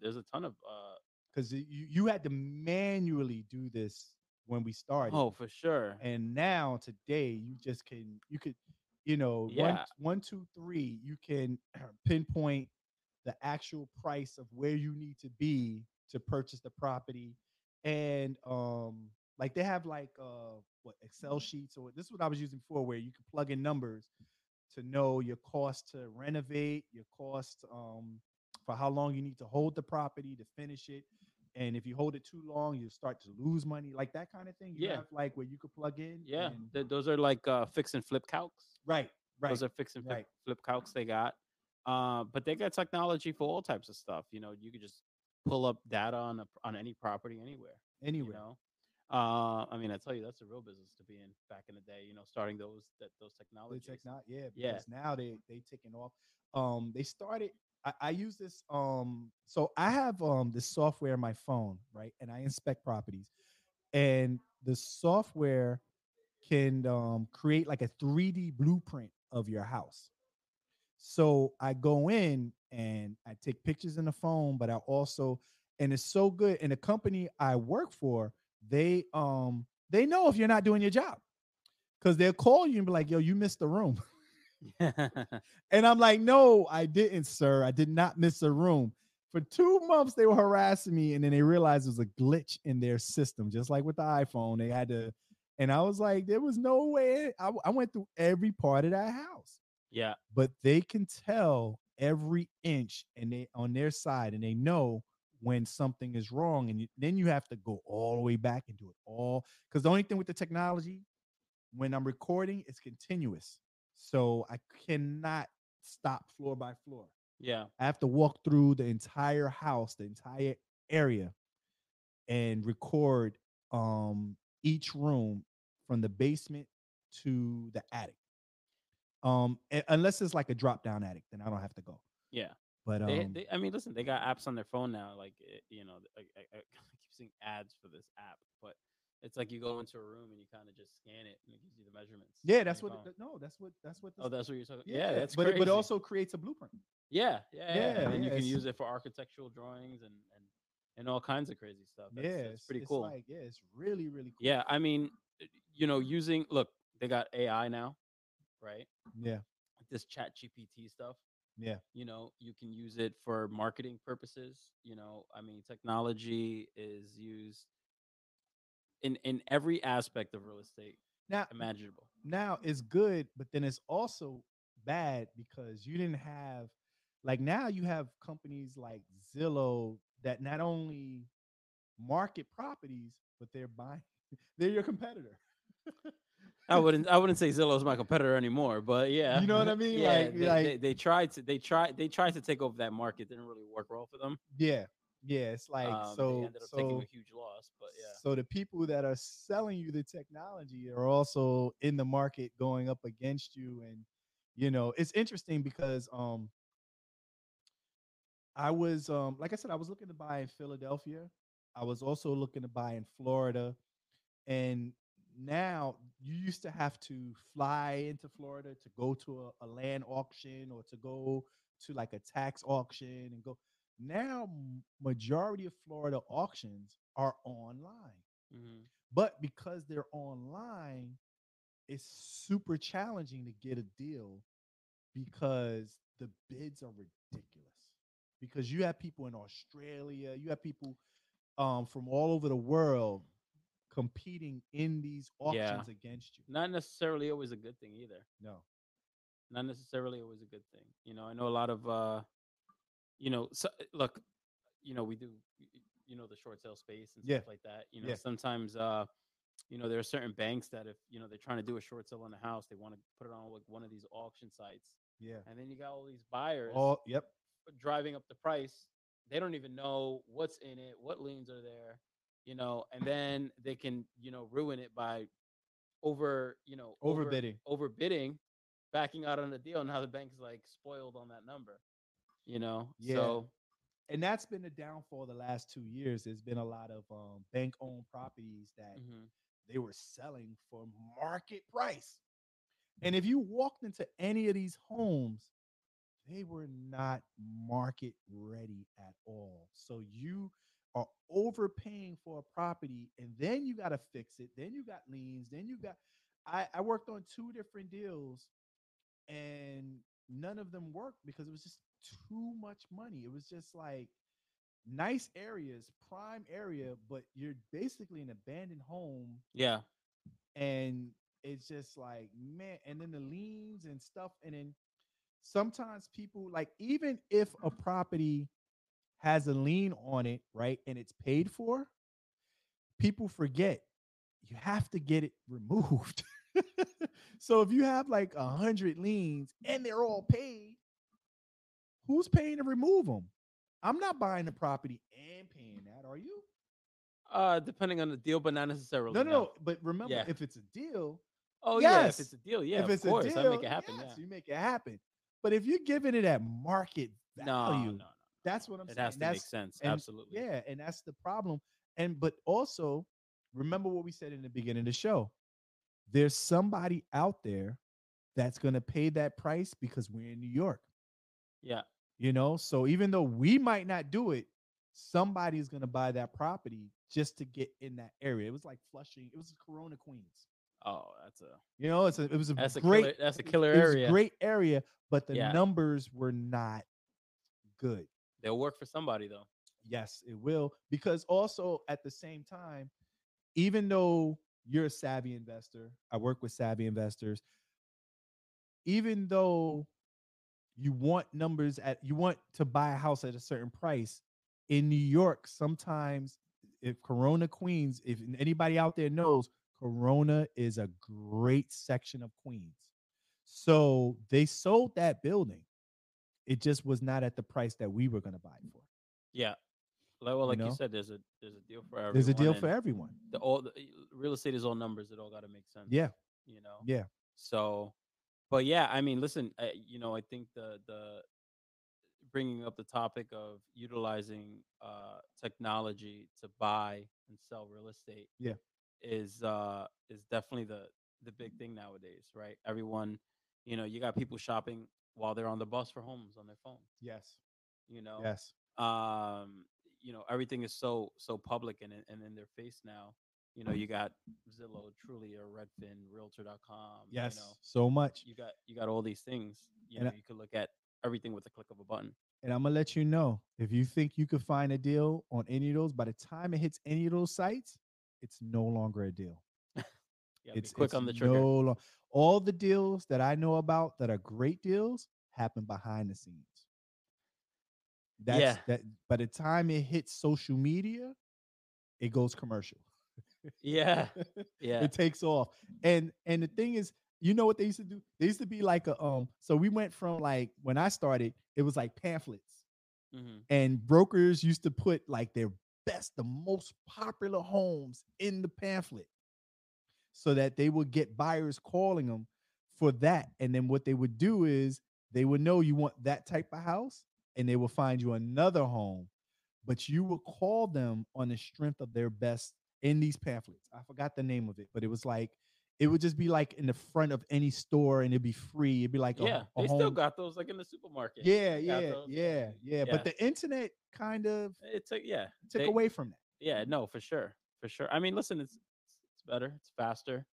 because you had to manually do this when we started. Oh, for sure. And now today you just can, you could, you know, yeah. one, two, three, you can pinpoint the actual price of where you need to be to purchase the property. And like they have like what, Excel sheets, or this is what I was using before, where you can plug in numbers to know your cost to renovate, your cost for how long you need to hold the property to finish it. And if you hold it too long, you start to lose money, like that kind of thing. You have like where you could plug in. Yeah, those are like fix and flip calcs. Right. Those are fix and flip calcs they got. But they got technology for all types of stuff. You know, you could just pull up data on any property anywhere. You know? I mean, I tell you, that's a real business to be in back in the day, you know, starting those technologies. Because now they taking off. They started, I use this, so I have this software on my phone, right? And I inspect properties, and the software can create like a 3D blueprint of your house. So I go in and I take pictures in the phone, but I also, and it's so good. And the company I work for, they know if you're not doing your job, because they'll call you and be like, yo, you missed the room. And I'm like, no, I didn't, sir. I did not miss a room. For 2 months, they were harassing me. And then they realized it was a glitch in their system, just like with the iPhone. They had to, and I was like, there was no way. I went through every part of that house. Yeah. But they can tell every inch and they on their side, and they know when something is wrong. And then you have to go all the way back and do it all. Because the only thing with the technology, when I'm recording, it's continuous. So I cannot stop floor by floor. Yeah. I have to walk through the entire house, the entire area, and record each room from the basement to the attic. Unless it's like a drop down attic, then I don't have to go. Yeah. But I mean, listen, they got apps on their phone now. Like, you know, I keep seeing ads for this app, but it's like you go into a room and you kind of just scan it and it gives you the measurements. Yeah, that's what. That's what. Oh, that's what you're talking. Yeah, that's crazy. But it also creates a blueprint. Yeah. And you can use it for architectural drawings and all kinds of crazy stuff. It's pretty cool. Like, yeah, it's really, really cool. Yeah, I mean, you know, they got AI now, right? Yeah. This ChatGPT stuff. Yeah. You know, you can use it for marketing purposes. You know, I mean, technology is used in every aspect of real estate now imaginable. Now it's good, but then it's also bad, because you didn't have, like, now you have companies like Zillow that not only market properties, but they're your competitor. I wouldn't say Zillow's my competitor anymore, but yeah. You know what I mean? Yeah, like, they tried to take over that market. Didn't really work well for them. Yeah, it's like they ended up taking a huge loss, but yeah. So the people that are selling you the technology are also in the market going up against you. And you know, it's interesting because I was like I said, I was looking to buy in Philadelphia. I was also looking to buy in Florida. And now you used to have to fly into Florida to go to a land auction, or to go to like a tax auction and go. Now, majority of Florida auctions are online. Mm-hmm. But because they're online, it's super challenging to get a deal, because the bids are ridiculous. Because you have people in Australia, you have people from all over the world competing in these auctions against you. Not necessarily always a good thing either. No. Not necessarily always a good thing. You know, I know a lot of... you know, so, look, you know, we do, you know, the short sale space and stuff like that. You know, sometimes, you know, there are certain banks that if, you know, they're trying to do a short sale on the house, they want to put it on like one of these auction sites. Yeah. And then you got all these buyers driving up the price. They don't even know what's in it, what liens are there, you know, and then they can, you know, ruin it by overbidding, backing out on the deal. And how the bank's like spoiled on that number. You know, so And that's been the downfall the last 2 years. There's been a lot of bank-owned properties that they were selling for market price. And if you walked into any of these homes, they were not market ready at all. So you are overpaying for a property, and then you got to fix it. Then you got liens. Then you got, I worked on 2 different deals and none of them worked because it was just too much money. It was just like nice areas, prime area, but you're basically an abandoned home. Yeah. And it's just like, man, and then the liens and stuff. And then sometimes people, like, even if a property has a lien on it, right, and it's paid for, people forget you have to get it removed. So if you have like 100 liens and they're all paid, who's paying to remove them? I'm not buying the property and paying that, are you? Depending on the deal, but not necessarily. No. But remember, if it's a deal. Oh, yes. Yeah, if it's a deal, yeah, if it's of course, a deal, I make it happen. Yes, yeah. You make it happen. But if you're giving it at market value, no. That's what I'm saying. It has to make sense. Absolutely. Yeah, and that's the problem. And but also, remember what we said in the beginning of the show. There's somebody out there that's going to pay that price because we're in New York. Yeah. You know, so even though we might not do it, somebody's going to buy that property just to get in that area. It was like Flushing. It was Corona, Queens. Oh, that's a, you know, it's a, it was a, that's great, a killer, that's a killer area. Great area, but the numbers were not good. They'll work for somebody though. Yes, it will. Because also at the same time, even though you're a savvy investor, I work with savvy investors, even though you want numbers at, you want to buy a house at a certain price in New York, sometimes if Corona, Queens, if anybody out there knows, Corona is a great section of Queens. So they sold that building. It just was not at the price that we were going to buy it for. Yeah. Well, like you said, there's a deal for everyone. There's a deal for everyone. The real estate is all numbers. It all got to make sense. Yeah. You know? Yeah. So, but yeah, I mean, listen, you know, I think the bringing up the topic of utilizing technology to buy and sell real estate. Yeah. Is definitely the big thing nowadays, right? Everyone, you know, you got people shopping while they're on the bus for homes on their phones. Yes. You know. Yes. You know, everything is so public and in their face now. You know, you got Zillow, Trulia, Redfin, Realtor.com. Yes. You know, so much. You got all these things. You know, you could look at everything with the click of a button. And I'm gonna let you know, if you think you could find a deal on any of those, by the time it hits any of those sites, it's no longer a deal. It's quick on the trigger. All the deals that I know about that are great deals happen behind the scenes. That by the time it hits social media, it goes commercial. It takes off. And the thing is, you know what they used to do? They used to be like a so we went from, like, when I started, it was like pamphlets. Mm-hmm. And brokers used to put like their best, the most popular homes in the pamphlet so that they would get buyers calling them for that. And then what they would do is they would know you want that type of house and they will find you another home, but you will call them on the strength of their best in these pamphlets. I forgot the name of it, but it was like, it would just be like in the front of any store and it'd be free. It'd be like, they still got those like in the supermarket. Yeah. But the internet kind of took away from that. Yeah, no, for sure. I mean, listen, it's better, it's faster.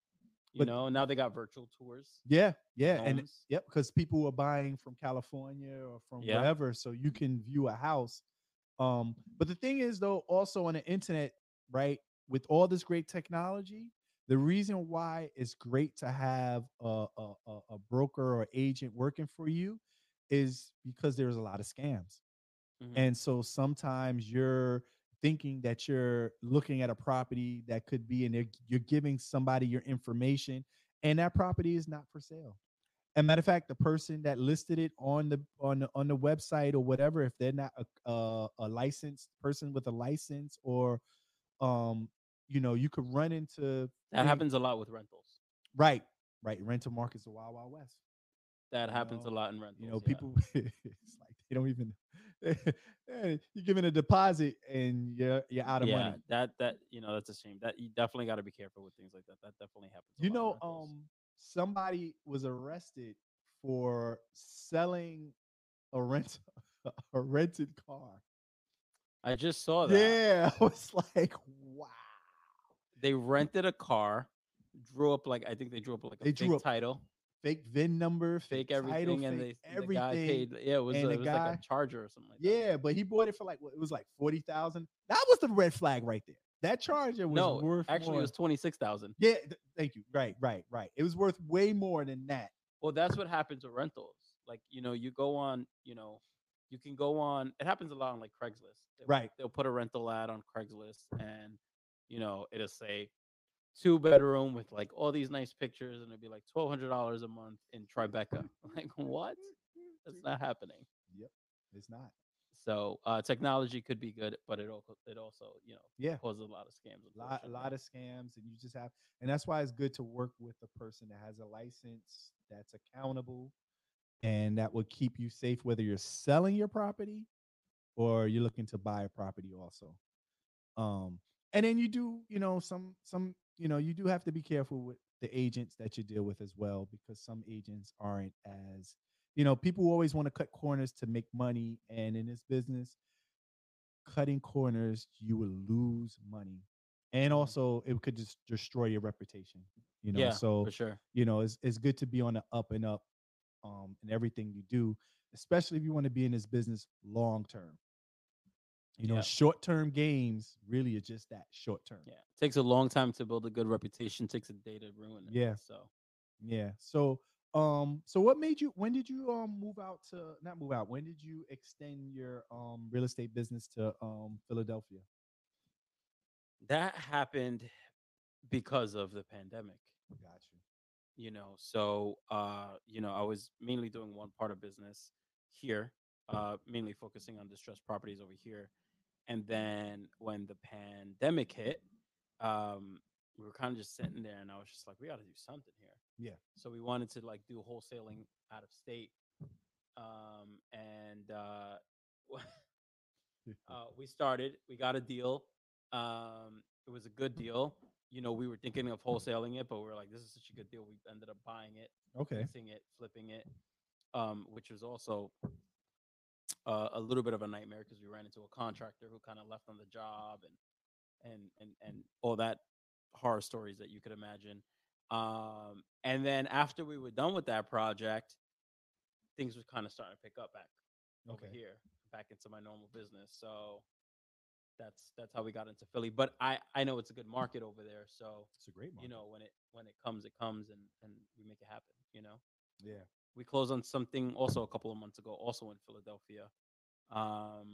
You know, now they got virtual tours. Yeah, homes. Because people are buying from California or from wherever, so you can view a house. But the thing is, though, also on the internet, right? With all this great technology. The reason why it's great to have a broker or agent working for you is because there's a lot of scams. Mm-hmm. And so sometimes you're thinking that you're looking at a property that could be, and you're giving somebody your information, and that property is not for sale. As a matter of fact, the person that listed it on the website or whatever, if they're not a licensed person with a license or you know, you could run into that happens a lot with rentals. Right. Rental market's the wild west. That happens a lot in rentals. You know, people it's like they don't even You're giving a deposit and you're out of money. That you know, that's a shame. That you definitely got to be careful with things like that. That definitely happens. You know, somebody was arrested for selling a rented car. I just saw that. Yeah, I was like, wow. They rented a car, drew up a fake title. Fake VIN number, fake everything, title, and fake everything. The guy paid. Yeah, it was like a Charger or something like that. Yeah, but he bought it for like $40,000. That was the red flag right there. That Charger was it was $26,000. Yeah, thank you. Right. It was worth way more than that. Well, that's what happens with rentals. Like, you know, you go on, you know, you can go on. It happens a lot on like Craigslist. They'll put a rental ad on Craigslist, and you know, it'll say 2-bedroom with like all these nice pictures, and it'd be like $1,200 a month in Tribeca. Like, what? That's not happening. Yep, it's not. So technology could be good, but it also causes a lot of scams. A lot of scams, and you just have, and that's why it's good to work with a person that has a license, that's accountable, and that will keep you safe whether you're selling your property or you're looking to buy a property also. And then you do, you know, some. You know, you do have to be careful with the agents that you deal with as well, because some agents aren't as, you know, people always want to cut corners to make money. And in this business, cutting corners, you will lose money. And also it could just destroy your reputation, you know? Yeah, so, for sure. You know, it's good to be on the up and up in everything you do, especially if you want to be in this business long-term. You know, short-term gains really are just that, short-term. Yeah, it takes a long time to build a good reputation. It takes a day to ruin it. Yeah. So what made you? When did you When did you extend your real estate business to Philadelphia? That happened because of the pandemic. Gotcha. You know, so you know, I was mainly doing one part of business here, mainly focusing on distressed properties over here. And then when the pandemic hit, we were kind of just sitting there, and I was just like, we got to do something here. Yeah. So we wanted to like do wholesaling out of state. We started, we got a deal. It was a good deal. You know, we were thinking of wholesaling it, but we were like, this is such a good deal. We ended up buying it, fixing it, flipping it, which was also a little bit of a nightmare because we ran into a contractor who kind of left on the job and all that horror stories that you could imagine. And then after we were done with that project, things were kind of starting to pick up back over here, back into my normal business. So that's how we got into Philly. But I know it's a good market over there. So it's a great market. You know, when it comes and we make it happen, you know? Yeah. We closed on something also a couple of months ago, also in Philadelphia, a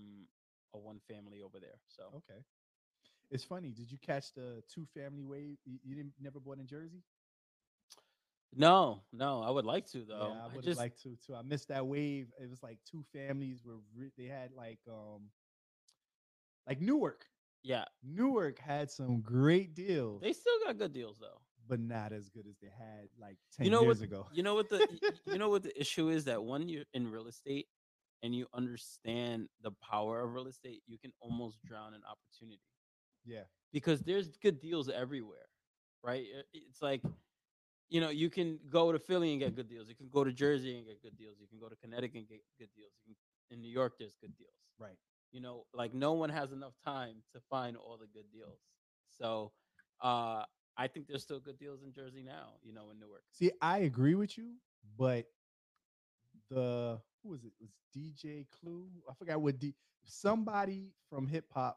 one family over there. So it's funny. Did you catch the 2-family wave? You never bought in Jersey? No. I would like to though. Yeah, I would like to too. I missed that wave. It was like 2 families were. They had like Newark. Yeah, Newark had some great deals. They still got good deals though. But not as good as they had like 10 years ago. You know what the issue is, that when you're in real estate and you understand the power of real estate, you can almost drown an opportunity. Yeah. Because there's good deals everywhere, right? It's like, you know, you can go to Philly and get good deals. You can go to Jersey and get good deals. You can go to Connecticut and get good deals. You can, in New York, there's good deals. Right. You know, like no one has enough time to find all the good deals. So, I think there's still good deals in Jersey now, you know, in Newark. See, I agree with you, but who was it? It was DJ Clue? I forgot what somebody from hip hop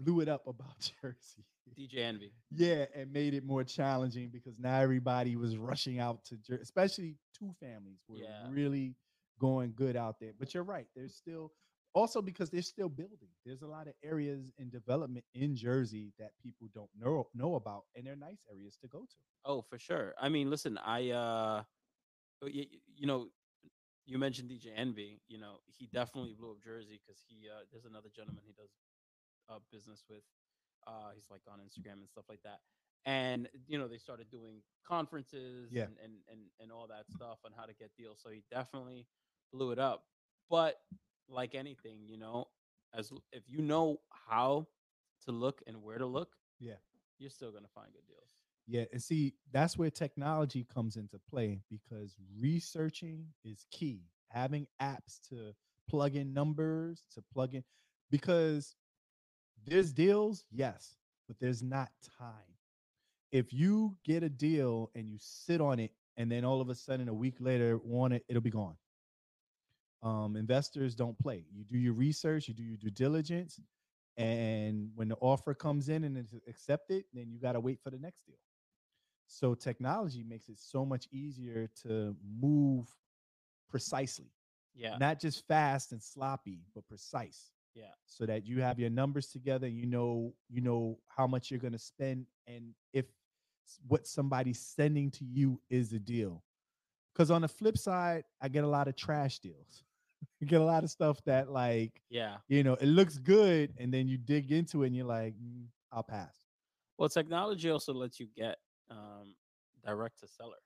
blew it up about Jersey. DJ Envy. Yeah, and made it more challenging because now everybody was rushing out to Jersey, especially 2 families were really going good out there. But you're right. There's still, also because they're still building. There's a lot of areas in development in Jersey that people don't know about, and they're nice areas to go to. Oh, for sure. I mean, listen, you know, you mentioned DJ Envy. You know, he definitely blew up Jersey because he there's another gentleman he does business with. He's like on Instagram and stuff like that. And, you know, they started doing conferences and all that stuff on how to get deals. So he definitely blew it up. But like anything, you know, as if you know how to look and where to look, yeah, you're still going to find good deals. Yeah. And see, that's where technology comes into play, because researching is key. Having apps to plug in numbers, to plug in, because there's deals, yes, but there's not time. If you get a deal and you sit on it, and then all of a sudden a week later want it, it'll be gone. Investors don't play. You do your research, you do your due diligence, and when the offer comes in and it's accepted, then you got to wait for the next deal. So technology makes it so much easier to move precisely. Yeah. Not just fast and sloppy, but precise. Yeah. So that you have your numbers together, you know how much you're going to spend, and if what somebody's sending to you is a deal. Because on the flip side, I get a lot of trash deals. You get a lot of stuff that, like, yeah, you know, it looks good, and then you dig into it and you're like, I'll pass. Well, technology also lets you get direct to seller,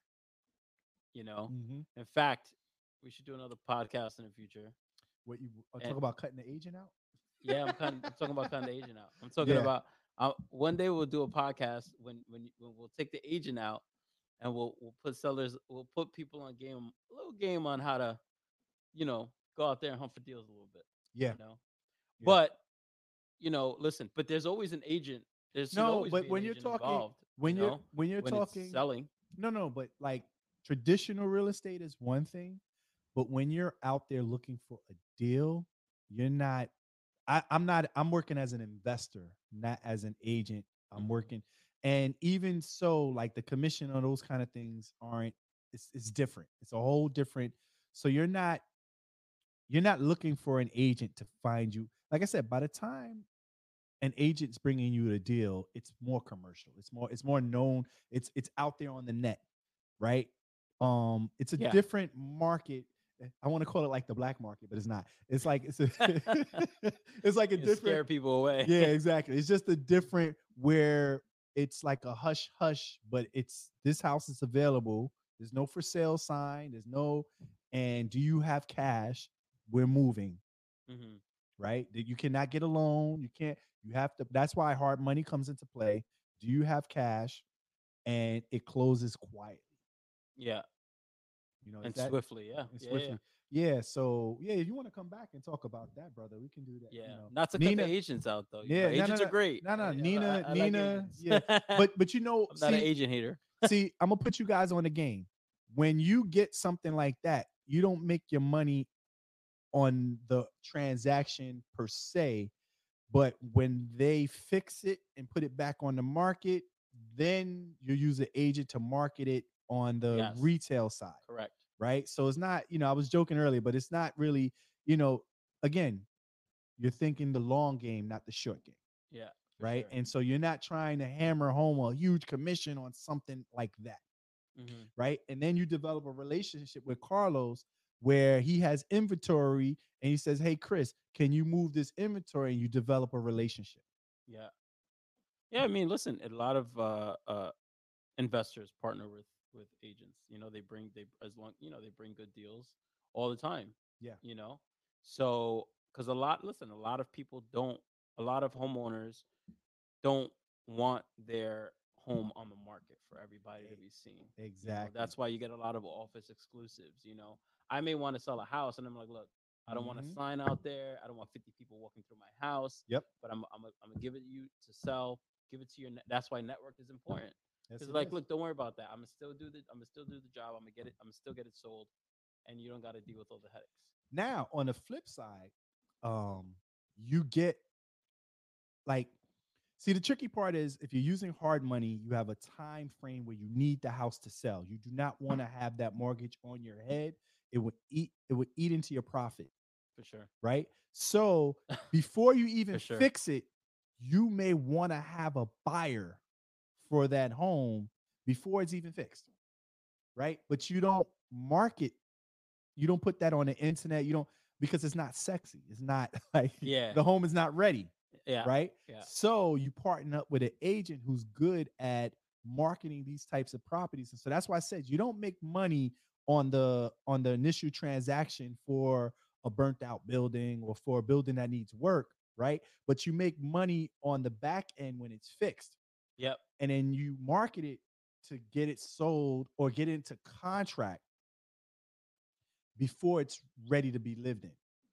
you know. Mm-hmm. In fact, we should do another podcast in the future. What you talk about cutting the agent out? Yeah, I'm talking about cutting the agent out. I'm talking about one day we'll do a podcast when we'll take the agent out, and we'll put people on game, a little game on how to, you know, go out there and hunt for deals a little bit. Yeah. You know? Yeah. But, you know, listen, but there's always an agent. There's always but when you're talking involved, when you're talking selling. No, but like traditional real estate is one thing, but when you're out there looking for a deal, you're not. I'm working as an investor, not as an agent. I'm mm-hmm. working. And even so, like, the commission on those kind of things it's different. It's a whole different. So you're not looking for an agent to find you. Like I said, by the time an agent's bringing you a deal, it's more commercial. It's more known. It's out there on the net, right? It's a different market. I want to call it like the black market, but it's not. It's like it's like a different, scare people away. Yeah, exactly. It's just a different, where it's like a hush hush, but it's, this house is available. There's no for sale sign. There's no, and do you have cash? We're moving, mm-hmm. right? You cannot get a loan. You can't. You have to. That's why hard money comes into play. Do you have cash? And it closes quietly. Yeah. You know, and swiftly. Yeah. So if you want to come back and talk about that, brother, we can do that. Yeah, you know. Not to cut the agents out though. Yeah, agents are great. No, Nina. Like, yeah, but you know, I'm not an agent hater. See, I'm gonna put you guys on the game. When you get something like that, you don't make your money on the transaction per se, but when they fix it and put it back on the market, then you use an agent to market it on the retail side. Correct. Right. So it's not, you know, I was joking earlier, but it's not really, you know, again, you're thinking the long game, not the short game. Yeah. Right. Sure. And so you're not trying to hammer home a huge commission on something like that. Mm-hmm. Right. And then you develop a relationship with Carlos where he has inventory and he says, hey, Chris, can you move this inventory? And you develop a relationship. Yeah. Yeah. I mean, listen, a lot of investors partner with agents, you know, they bring good deals all the time. Yeah. You know, so, cause a lot of homeowners don't want their home on the market for everybody to be seen. Exactly. You know, that's why you get a lot of office exclusives. You know, I may want to sell a house and I'm like, look, I don't want to sign out there. I don't want 50 people walking through my house. Yep. But I'm gonna give it you to sell, give it to your, that's why network is important. It's like, look, don't worry about that. I'm gonna still do the job. I'm gonna still get it sold, and you don't got to deal with all the headaches. Now, on the flip side, you get, like, see, the tricky part is if you're using hard money, you have a time frame where you need the house to sell. You do not want to have that mortgage on your head. It would eat into your profit. For sure. Right. So before you even fix it, you may want to have a buyer for that home before it's even fixed, right? But you don't market, you don't put that on the internet, you don't, because it's not sexy. It's not like, the home is not ready, right? Yeah. So you partner up with an agent who's good at marketing these types of properties. And so that's why I said you don't make money on the initial transaction for a burnt out building or for a building that needs work, right? But you make money on the back end when it's fixed. Yep. And then you market it to get it sold or get into contract before it's ready to be lived in.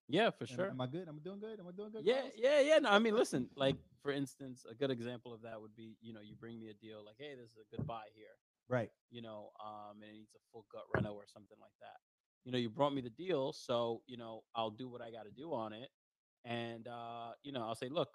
Yeah, for sure. Am I good? Am I doing good? Am I doing good? Yeah, Carlos? Yeah. No, I mean, listen, like, for instance, a good example of that would be, you know, you bring me a deal like, hey, this is a good buy here. Right. You know, and it needs a full gut reno or something like that. You know, you brought me the deal, so, you know, I'll do what I got to do on it. And, you know, I'll say, look,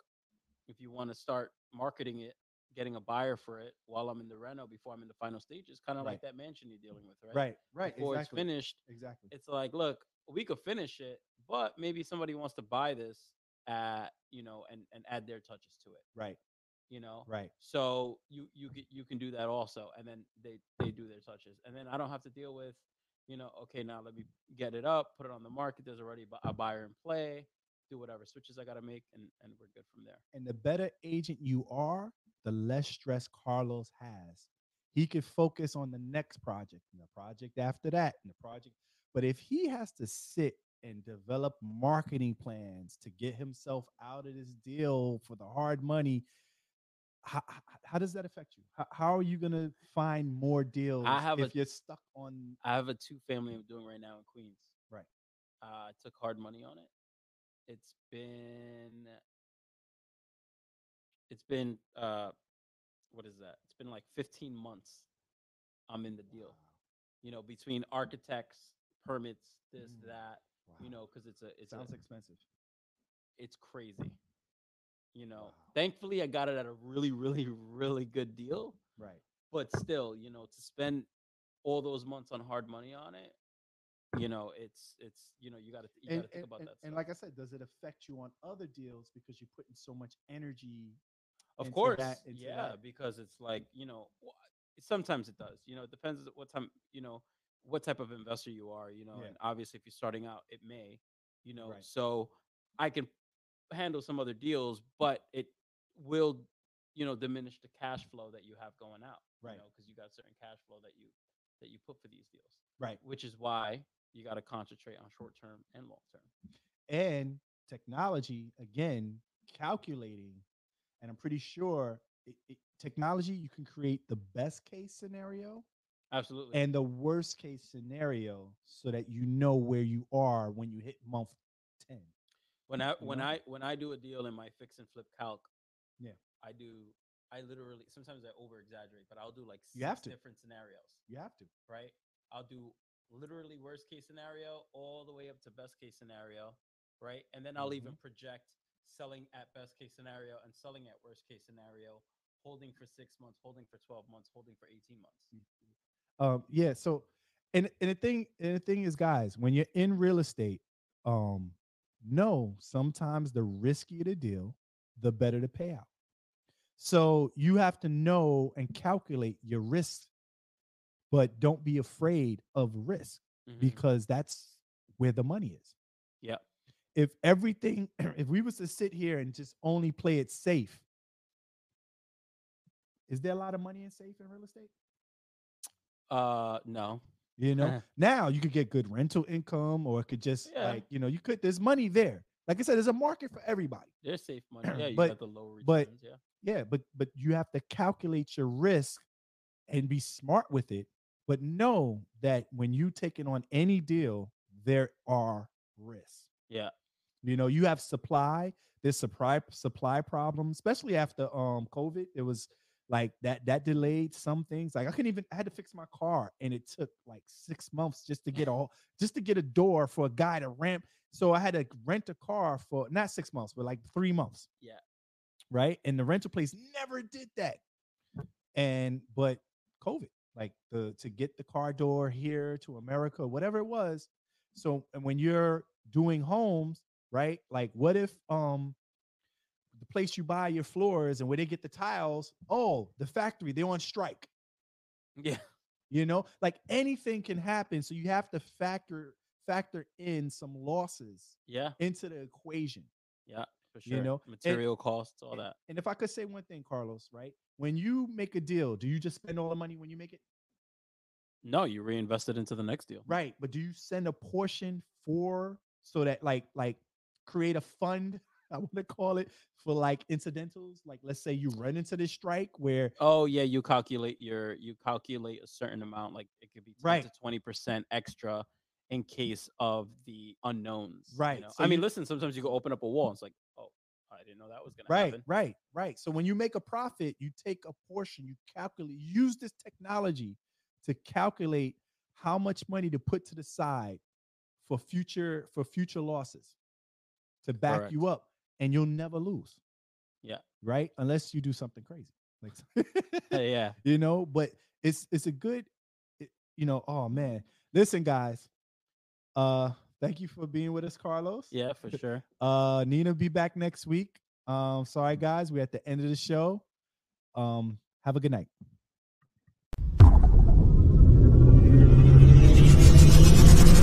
if you want to start marketing it, getting a buyer for it while I'm in the reno before I'm in the final stages, kind of like that mansion you're dealing with, right? Right. Before exactly. It's finished. Exactly. It's like, look, we could finish it, but maybe somebody wants to buy this at, you know, and add their touches to it. Right. You know? Right. So you can do that also. And then they do their touches. And then I don't have to deal with, you know, okay, now let me get it up, put it on the market. There's already a buyer in play, do whatever switches I got to make, and we're good from there. And the better agent you are, the less stress Carlos has. He could focus on the next project and the project after that and the project. But if he has to sit and develop marketing plans to get himself out of this deal for the hard money, how does that affect you? How are you going to find more deals if you're stuck on? I have a two-family I'm doing right now in Queens. Right. I took hard money on it. It's been what is that? It's been like 15 months I'm in the deal. Wow. You know, between architects, permits, this, that, wow. You know, because it sounds expensive. It's crazy. You know, wow. Thankfully I got it at a really, really, really good deal. Right. But still, you know, to spend all those months on hard money on it, you know, it's you know, you gotta think about that stuff. And like I said, does it affect you on other deals because you're putting so much energy? Of course, that. Because it's like, you know, sometimes it does. You know, it depends what time, you know, what type of investor you are. You know, and obviously if you're starting out, it may, you know. Right. So I can handle some other deals, but it will, you know, diminish the cash flow that you have going out. Right. You know, because you got certain cash flow that you put for these deals. Right. Which is why you got to concentrate on short term and long term. And technology, again, calculating. And I'm pretty sure technology, you can create the best case scenario. Absolutely. And the worst case scenario so that you know where you are when you hit month 10. When I do a deal in my fix and flip calc, I literally, sometimes I over exaggerate, but I'll do like six different scenarios. You have to. Right. I'll do literally worst case scenario all the way up to best case scenario. Right. And then I'll even project selling at best case scenario and selling at worst case scenario, holding for 6 months, holding for 12 months, holding for 18 months. Yeah. So, and the thing is, guys, when you're in real estate, no, sometimes the riskier the deal, the better the payout. So you have to know and calculate your risk, but don't be afraid of risk because that's where the money is. Yeah. If we was to sit here and just only play it safe, is there a lot of money in safe in real estate? No. You know, now you could get good rental income, or it could just like, you know, there's money there. Like I said, there's a market for everybody. There's safe money. Yeah, got the low returns. But you have to calculate your risk and be smart with it. But know that when you take it on any deal, there are risks. Yeah. You know, you have supply. There's supply problem, especially after COVID. It was like that delayed some things. Like I had to fix my car, and it took like 6 months just to get a door for a guy to ramp. So I had to rent a car for not 6 months, but like 3 months. Yeah. Right. And the rental place never did that. But COVID, like to get the car door here to America, whatever it was. So when you're doing homes, right? Like what if the place you buy your floors and where they get the tiles, the factory, they're on strike. Yeah. You know, like anything can happen. So you have to factor in some losses into the equation. Yeah, for sure. You know, material costs, all that. And if I could say one thing, Carlos, right? When you make a deal, do you just spend all the money when you make it? No, you reinvest it into the next deal. Right. But do you send a portion for so that like create a fund, I want to call it, for like incidentals. Like, let's say you run into this strike where, oh yeah, you calculate a certain amount, like it could be 10 right. to 20% extra in case of the unknowns. Right. You know? So I mean, listen, sometimes you go open up a wall and it's like, oh, I didn't know that was going to happen. Right. So when you make a profit, you take a portion, you calculate, use this technology to calculate how much money to put to the side for future losses to back Correct. You up. And you'll never lose. Yeah. Right. Unless you do something crazy. Like, yeah. You know, but it's a good, you know, oh man, listen guys, thank you for being with us, Carlos. Yeah, for sure. Nina will be back next week. Sorry guys, we're at the end of the show. Have a good night.